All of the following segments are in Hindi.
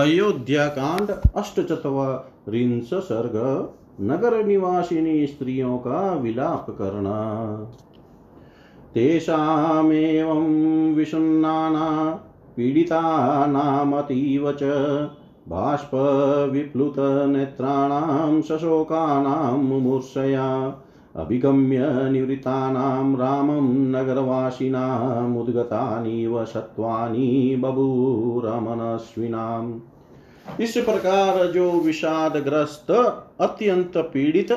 अयोध्या कांड अष्टचत्वारिंश सर्ग नगर निवासिनी स्त्रियों का विलाप करना। तेषामेवं विषुन्नाना पीडितानामतीव च बाष्प विप्लुत नेत्राणां शशोकानां मुमुर्षया अभिगम्य निवृतानां रामं नगरवासिनां उद्गतानीव सत्वानी बभूरमनस्विनाम्। इस प्रकार जो विषादग्रस्त अत्यंत पीड़ित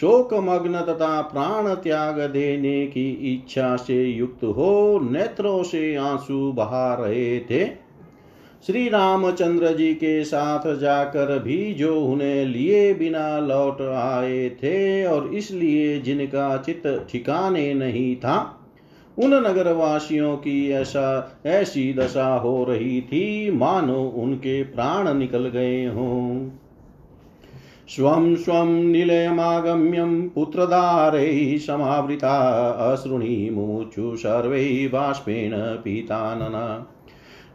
शोकमग्न तथा प्राण त्याग देने की इच्छा से युक्त हो नेत्रों से आंसू बहा रहे थे, श्री रामचंद्र जी के साथ जाकर भी जो उन्हें लिए बिना लौट आए थे और इसलिए जिनका चित्त ठिकाने नहीं था, उन नगरवासियों की ऐसी दशा हो रही थी मानो उनके प्राण निकल गए हों। स्वं स्वं निलयमागम्यं पुत्रदारैः समावृता अश्रुणी मुमुचु सर्वैः बाष्पेण पीतानना।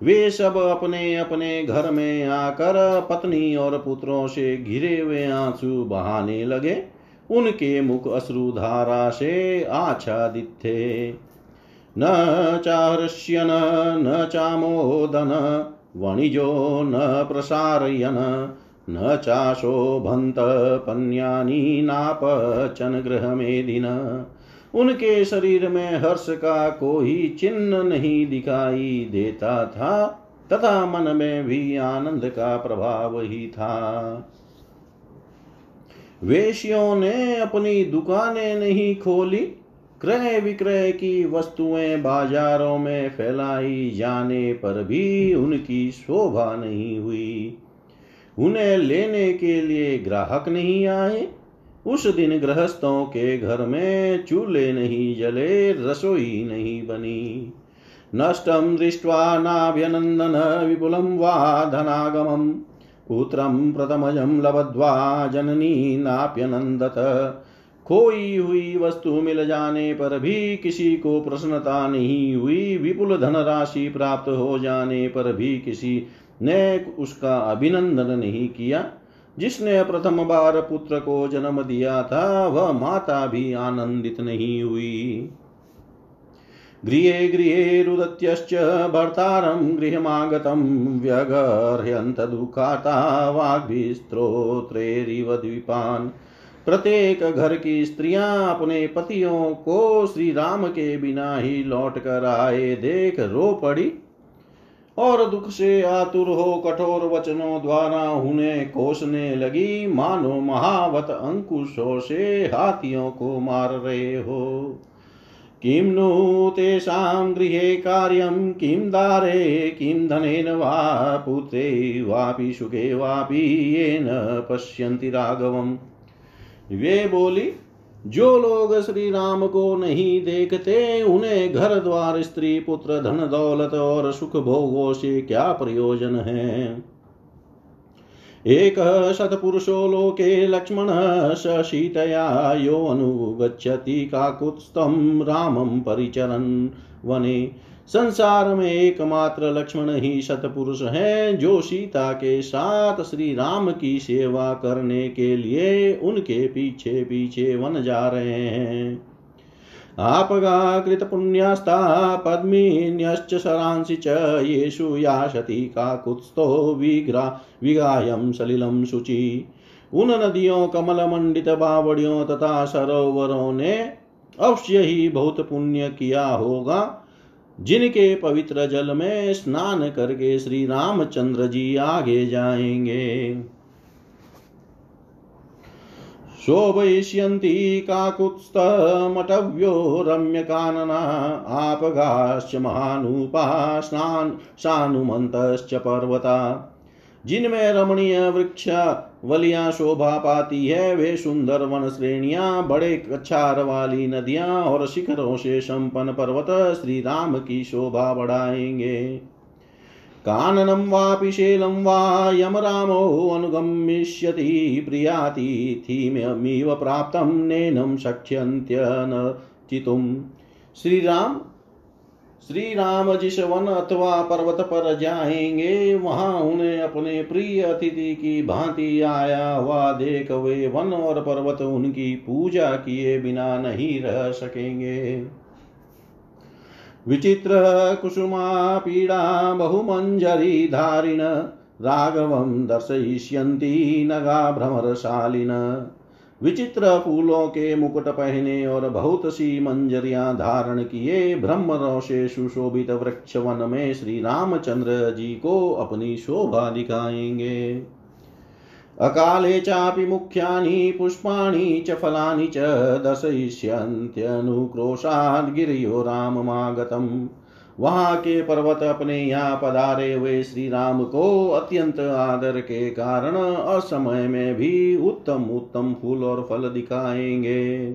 वे सब अपने अपने घर में आकर पत्नी और पुत्रों से घिरे हुए आंसू बहाने लगे। उनके मुख अश्रुधारा से आच्छादित थे। न चाहर्ष्यन न चामोदन वणिजो न प्रसारयन न चाशोभंत पन्यानी नापचन गृह मेदिन। उनके शरीर में हर्ष का कोई चिन्ह नहीं दिखाई देता था तथा मन में भी आनंद का प्रभाव ही था। वेश्यों ने अपनी दुकानें नहीं खोली, क्रय विक्रय की वस्तुएं बाजारों में फैलाई जाने पर भी उनकी शोभा नहीं हुई। उन्हें लेने के लिए ग्राहक नहीं आए। उस दिन गृहस्थों के घर में चूल्हे नहीं जले, रसोई नहीं बनी। नष्टं दृष्ट्वा नाभ्यनंदन विपुलं वा धनागमं पुत्रं प्रथमजं लब्ध्वा जननी नाप्यनंदत। खोई हुई वस्तु मिल जाने पर भी किसी को प्रसन्नता नहीं हुई। विपुल धनराशि प्राप्त हो जाने पर भी किसी ने उसका अभिनंदन नहीं किया। जिसने प्रथम बार पुत्र को जन्म दिया था वह माता भी आनंदित नहीं हुई। गृहे गृहे रुदत्यश्च भर्तारं गृहमागतं व्यगर्हयन्त दुःखार्ता वाग्भिस्त्रोत्रैरिव द्विपान्। प्रत्येक घर की स्त्रियां अपने पतियों को श्री राम के बिना ही लौट कर आए देख रो पड़ी और दुख से आतुर हो कठोर वचनों द्वारा उन्हें कोसने लगी मानो महावत अंकुशों से हाथियों को मार रहे हो। किम नु तेषां गृहे कार्यं किम दारे किम धनेन वा पुत्रे वापि सुखे वापि येन पश्यन्ति राघवम्। वे बोली, जो लोग श्री राम को नहीं देखते उन्हें घर द्वार स्त्री पुत्र धन दौलत और सुख भोगों से क्या प्रयोजन है। एक सत्पुरुषो लोके लक्ष्मण सशीतया यो अनुगच्छति काकुत्स्थं रामं परिचरन् वने। संसार में एकमात्र लक्ष्मण ही सत्पुरुष हैं जो सीता के साथ श्री राम की सेवा करने के लिए उनके पीछे पीछे वन जा रहे हैं। आपगा कृत पुण्यास्ता पद्मिन्यश्च सरांसि च येषु याशति काकुत्स्थो विगायं सलिलं शुचि। उन नदियों कमलमंडित बावड़ियों तथा सरोवरों ने अवश्य ही बहुत पुण्य किया होगा जिनके पवित्र जल में स्नान करके श्री रामचंद्र जी आगे जाएंगे। शोभयिष्यन्ति काकुत्स्थमटव्यो रम्यकानना आपगाश्च महानूपा सानुमन्तश्च पर्वता। जिनमें रमणीय वृक्ष वलियां शोभा पाती है वे सुंदर वन श्रेणियां, बड़े कछार वाली नदियां और शिखरों से संपन्न पर्वत श्री राम की शोभा बढ़ाएंगे। काननं वापि शैलं वा यम रामो अनुगमिष्यति प्रियाति थीमिव प्राप्तं नैनं शक्ष्यन्त्यन चितुम्। श्री राम श्री राम जिस वन अथवा पर्वत पर जाएंगे वहां उन्हें अपने प्रिय अतिथि की भांति आया हुआ देख वे वन और पर्वत उनकी पूजा किए बिना नहीं रह सकेंगे। विचित्र कुसुमा पीड़ा बहुमंजरी धारिण राघवं दर्शयिष्यन्ति नगा भ्रमरशालिन। विचित्र फूलों के मुकुट पहने और बहुत सी मंजरियां धारण किए भ्रमरों से सुशोभित वृक्ष वन में श्री रामचंद्र जी को अपनी शोभा दिखाएंगे। अकाले चापि मुख्यानि पुष्पाणि च फलानि च दर्शयिष्यन्त्यनुक्रोशाद् गिरयो राममागतम्। वहाँ के पर्वत अपने यहाँ पधारे हुए श्री राम को अत्यंत आदर के कारण असमय में भी उत्तम उत्तम फूल और फल दिखाएंगे।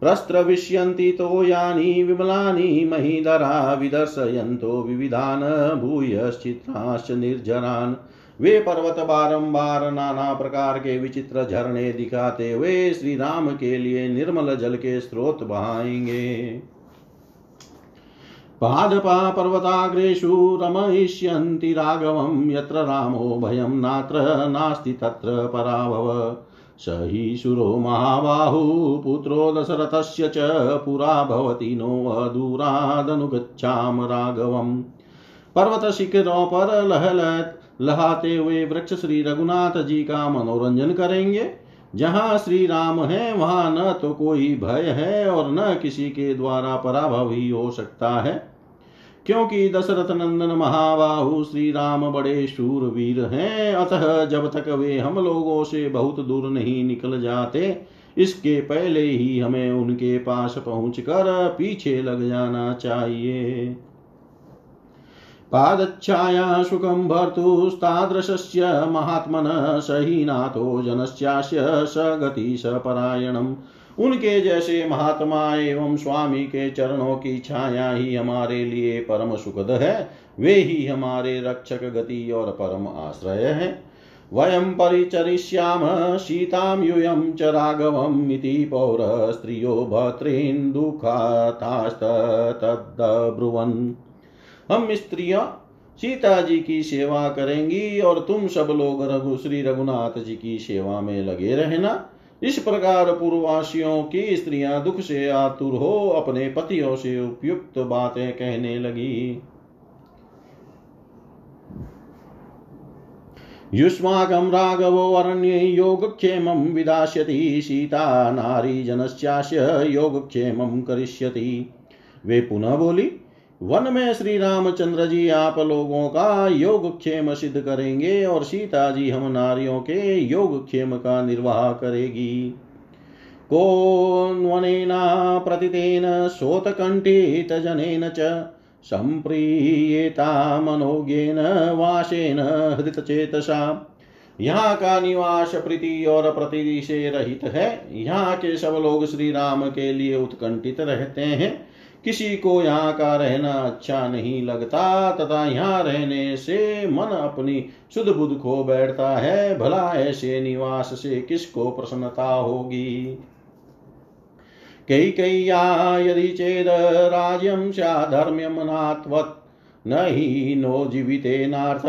प्रस्त्रविष्यन्ति तो यानी विमलानी महीधरा विदर्शयन्तो विविधान भूयश्चित्राश्च निर्झरान। वे पर्वत बारंबार नाना प्रकार के विचित्र झरने दिखाते हुए श्री राम के लिए निर्मल जल के स्रोत बहाएंगे। पादपा पर्वताग्रेषु रमयिष्यन्ति राघवं यत्र रामो भयं नात्र नास्ति तत्र पराभव। स हि शूरो महाबाहु पुत्रो दशरथस्य च पुरा भवति नो अदूरादनुगच्छाम राघवम्। पर्वत शिखरों पर लहलहाते हुए वृक्ष श्री रघुनाथ जी का मनोरंजन करेंगे। जहाँ श्री राम है वहाँ न तो कोई भय है और न किसी के द्वारा पराभव ही हो सकता है, क्योंकि दशरथ नंदन महाबाहु श्री राम बड़े शूरवीर हैं। अतः जब तक वे हम लोगों से बहुत दूर नहीं निकल जाते इसके पहले ही हमें उनके पास पहुंचकर पीछे लग जाना चाहिए। पादच्छाया सुखं भर्तुस्तादृशस्य महात्मनः स हि नाथो जनस्यास्य स गति स परायणम्। उनके जैसे महात्मा एवं स्वामी के चरणों की छाया ही हमारे लिए परम सुखद है। वे ही हमारे रक्षक गति और परम आश्रय है। वयं परिचरिष्यामः सीतां यूयं च राघवम् इति पौरः स्त्रियो भर्तॄन् दुःखातास्तद्ब्रुवन्। हम स्त्रियां सीता जी की सेवा करेंगी और तुम सब लोग श्री रघुनाथ जी की सेवा में लगे रहना। इस प्रकार पूर्ववासियों की स्त्रियां दुख से आतुर हो अपने पतियों से उपयुक्त बातें कहने लगी। युष्माकं राघवो अरण्ये योगक्षेमं विदास्यति सीता नारी जनस्यास्य योगक्षेमं करिष्यति। वे पुनः बोली, वन में श्री रामचंद्र जी आप लोगों का योगक्षेम सिद्ध करेंगे और सीता जी हम नारियों के योगक्षेम का निर्वाह करेगी। कोन्वनेना प्रतितेन सोतकंठित जनेन च संप्रीयेता मनोज्ञेन वासेन हृतचेतसा। यहाँ का निवास प्रीति और प्रतीति से रहित है। यहाँ के सब लोग श्री राम के लिए उत्कंठित रहते हैं। किसी को यहाँ का रहना अच्छा नहीं लगता तथा यहाँ रहने से मन अपनी सुध बुध खो बैठता है। भला ऐसे निवास से किसको प्रसन्नता होगी। कैकेय्या यदि चेद राज्यं स्याद्धर्म्यं नाथवत् न हि नो जीवितेनार्थ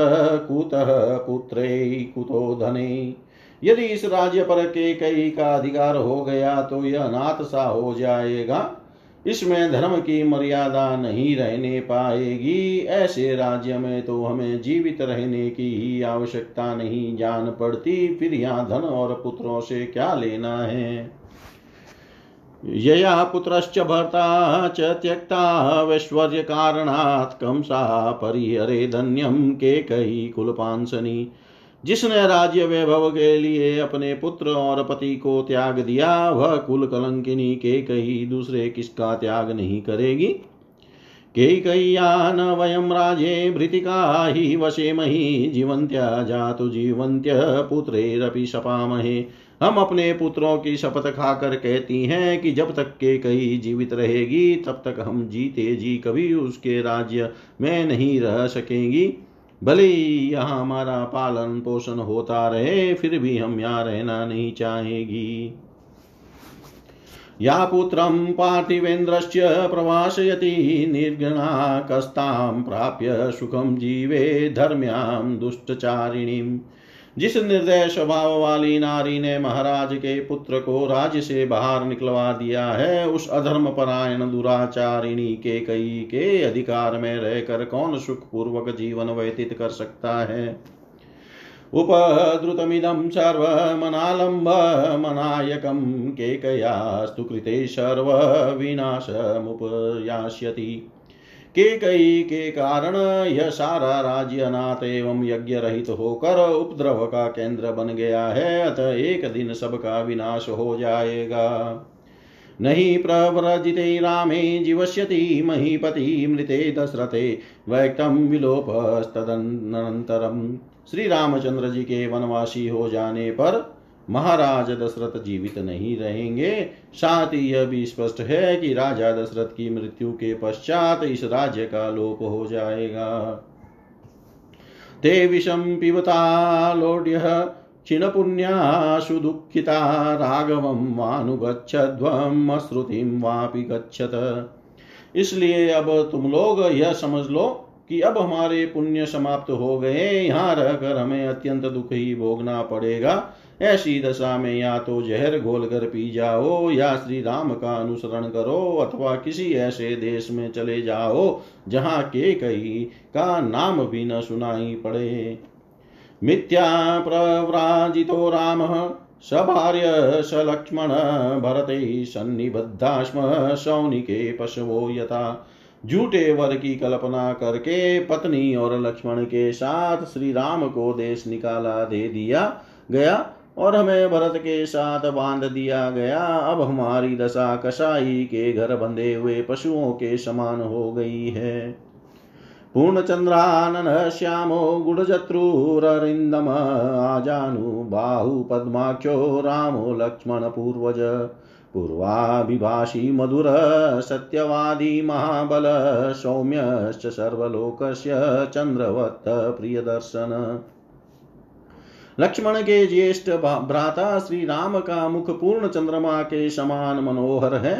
कुतः पुत्रे कुतो धने। यदि इस राज्य पर कैकेयी का अधिकार हो गया तो यह नाथ सा हो जाएगा, इसमें धर्म की मर्यादा नहीं रहने पाएगी। ऐसे राज्य में तो हमें जीवित रहने की ही आवश्यकता नहीं जान पड़ती, फिर यहाँ धन और पुत्रों से क्या लेना है। यया पुत्रश्च भर्ता च त्यक्ता वैश्वर्य कारणात् कंसा परिहरे धन्यम कैकेयी कुलपांसनी। जिसने राज्य वैभव के लिए अपने पुत्र और पति को त्याग दिया वह कुल कलंकिनी कैकेयी दूसरे किसका त्याग नहीं करेगी। कैकेय्या न वयम राजे भृतिका हि वसेमहि जीवंत्या जातु जीवंत्य पुत्रेरपि शपामहे। हम अपने पुत्रों की शपथ खाकर कहती हैं कि जब तक कैकेयी जीवित रहेगी तब तक हम जीते जी कभी उसके राज्य में नहीं रह सकेंगी। भले ही यहाँ हमारा पालन पोषण होता रहे फिर भी हम यहाँ रहना नहीं चाहेगी। या पुत्रं पार्थिवेन्द्रस्य प्रवासयति निर्गणाकस्तां प्राप्य सुखं जीवे धर्म्यां दुष्टचारिणीं। जिस निर्दय स्वभाव वाली नारी ने महाराज के पुत्र को राज्य से बाहर निकलवा दिया है, उस अधर्म परायण दुराचारिणी के कई के अधिकार में रहकर कौन सुखपूर्वक जीवन व्यतीत कर सकता है। उपद्रुतमिदं सर्व मनालंब मनायकं केकयास्तु कृते सर्व विनाशमुपयास्यति। केकई के कारण यह सारा राज्य अनाथ एवं यज्ञ रहित होकर उपद्रव का केंद्र बन गया है, अतः एक दिन सबका विनाश हो जाएगा। नहीं प्रव्रजिते रामे जीवस्यति महीपति मृते दशरथे वैक्तं विलोपस्तदनन्तरम्। श्री रामचंद्र जी के वनवासी हो जाने पर महाराज दशरथ जीवित नहीं रहेंगे। साथ ही यह भी स्पष्ट है कि राजा दशरथ की मृत्यु के पश्चात इस राज्य का लोप हो जाएगा। ते विषम पिबता लोड्य क्षीणपुण्या सुदुःखिता राघवं वानुगच्छध्वम् अश्रुतिं वापि गच्छत। इसलिए अब तुम लोग यह समझ लो कि अब हमारे पुण्य समाप्त हो गए, यहाँ रहकर हमें अत्यंत दुख ही भोगना पड़ेगा। ऐसी दशा में या तो जहर घोलकर पी जाओ या श्री राम का अनुसरण करो अथवा किसी ऐसे देश में चले जाओ जहाँ केकई का नाम भी न सुनाई पड़े। मिथ्या प्रव्राजितो रामः सभार्य स लक्ष्मण भरतैः सन्निबद्धास्म शौनिके पशवो यथा। झूठे वर की कल्पना करके पत्नी और लक्ष्मण के साथ श्री राम को देश निकाला दे दिया गया और हमें भरत के साथ बांध दिया गया। अब हमारी दशा कसाई के घर बंधे हुए पशुओं के समान हो गई है। पूर्णचंद्रानन श्यामो गुणजत्रुररिंदम आजानु बाहु पद्माख्यो रामो लक्ष्मण पूर्वज। पूर्वाभिभाषी मधुर सत्यवादी महाबल सौम्यश्च सर्वलोकस्य चंद्रवत्त प्रियदर्शन। लक्ष्मण के ज्येष्ठ भ्राता श्री राम का मुख पूर्ण चंद्रमा के समान मनोहर है।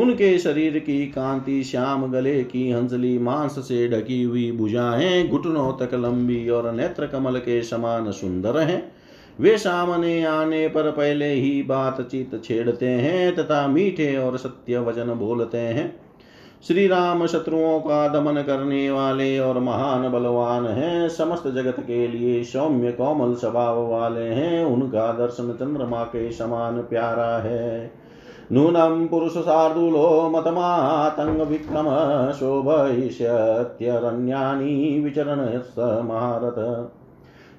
उनके शरीर की कांति, श्याम गले की हंसली, मांस से ढकी हुई भुजाएं, घुटनों तक लंबी और नेत्र कमल के समान सुंदर हैं। वे सामने आने पर पहले ही बातचीत छेड़ते हैं तथा मीठे और सत्य वचन बोलते हैं। श्री राम शत्रुओं का दमन करने वाले और महान बलवान हैं। समस्त जगत के लिए सौम्य कोमल स्वभाव वाले हैं। उनका दर्शन चंद्रमा के समान प्यारा है। नूनं पुरुष शार्दूलो मतमातंग विक्रम शोभयिष्यत्यरण्यानि विचरण स महारथ।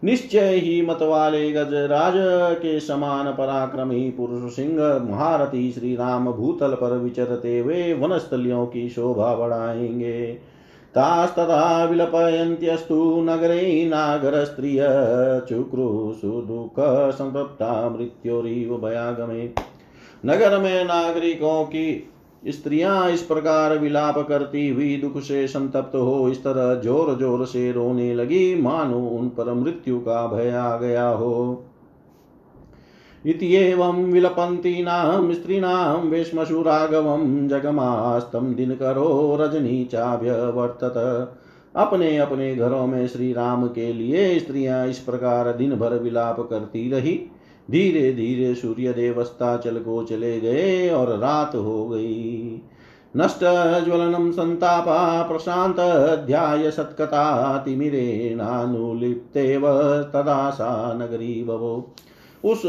निश्चय ही मत वाले गजराज के समान पराक्रमी पुरुष सिंह महारथी श्री राम भूतल पर विचरते हुए वनस्थलियों की शोभा बढ़ाएंगे। तास्तदा विलपयन्त्यस्तु नगरे नागर स्त्रिय चुक्रुषु दुःख संतप्ता मृत्योरिव भयागमे। नगर में नागरिकों की स्त्रियां इस प्रकार विलाप करती हुई दुख से संतप्त हो इस तरह जोर जोर से रोने लगी मानो उन पर मृत्यु का भय आ गया हो। इत्येवं विलपन्तीनां स्त्रीणां वेश्मसु राघवं जगमास्तं दिनकरो रजनी चाभ्यवर्तत। अपने अपने घरों में श्री राम के लिए स्त्रियां इस प्रकार दिन भर विलाप करती रही। धीरे धीरे सूर्य देवस्थाचल को चले गए और रात हो गई। नष्ट ज्वलनम संतापा प्रशांत ध्याय सत्कता तिमिरे नानुलिप्तेव तदा सा नगरी बभो। उस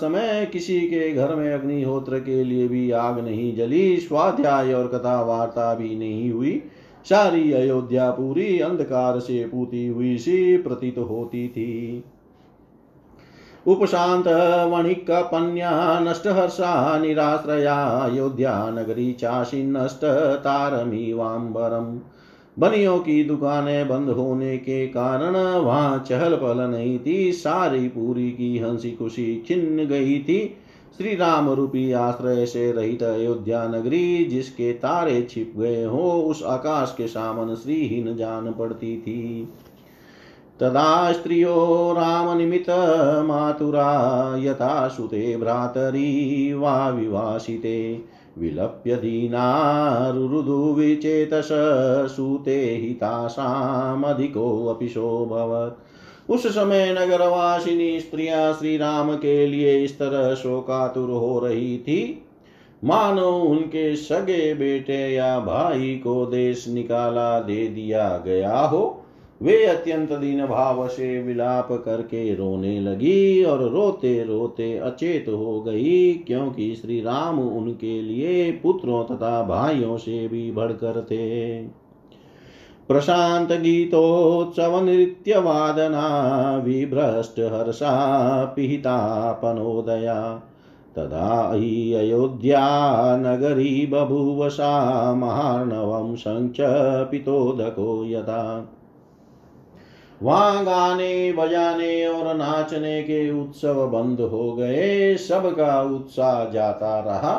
समय किसी के घर में अग्निहोत्र के लिए भी आग नहीं जली, स्वाध्याय और कथा वार्ता भी नहीं हुई। सारी अयोध्या पूरी अंधकार से पूती हुई सी प्रतीत होती थी। उपशांत वणिक पन्या नष्ट हर्षा निराश्रया अयोध्या नगरी चाशी नष्ट तारमीवांबरम। बनियों की दुकानें बंद होने के कारण वहाँ चहल पहल नहीं थी। सारी पूरी की हंसी खुशी छिन्न गई थी। श्री राम रूपी आश्रय से रहित अयोध्या नगरी जिसके तारे छिप गए हो उस आकाश के सामने श्रीहीन जान पड़ती थी। तदा स्त्रियो रामनिमित मातुरा यथा सुते भ्रातरी वा विवासिते विलप्य दीनारुरुदु विचेतस सूते हितासामधिकोऽपि शोभवत्। उस समय नगरवासिनी स्त्रियां श्री राम के लिए इस तरह शोकातुर हो रही थी मानो उनके सगे बेटे या भाई को देश निकाला दे दिया गया हो। वे अत्यंत दीन भाव से विलाप करके रोने लगी और रोते रोते अचेत हो गई, क्योंकि श्री राम उनके लिए पुत्रों तथा भाइयों से भी बढ़कर थे। प्रशांत गीतोत्सव नृत्य वादना विभ्रष्ट हर्षा पिहिता पनोदया। तदा हि अयोध्या नगरी बभूव सा महार्णवं संचपितोदको यथा। वहाँ गाने बजाने और नाचने के उत्सव बंद हो गए, सबका उत्साह जाता रहा,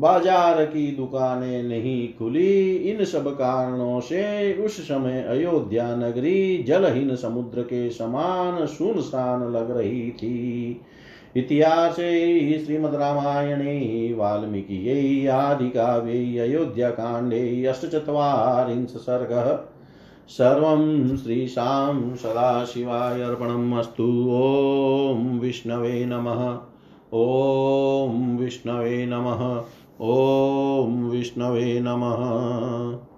बाजार की दुकानें नहीं खुली। इन सब कारणों से उस समय अयोध्या नगरी जलहीन समुद्र के समान सुनसान लग रही थी। इतिहासे श्रीमद्रामायणे वाल्मीकियै आदिकाव्ये अयोध्याकाण्डे 84 सर्गः। सर्वं श्रीशां सदाशिवाय अर्पणमस्तु। ओम विष्णवे नमः। ओम विष्णवे नमः। ओम विष्णवे नमः।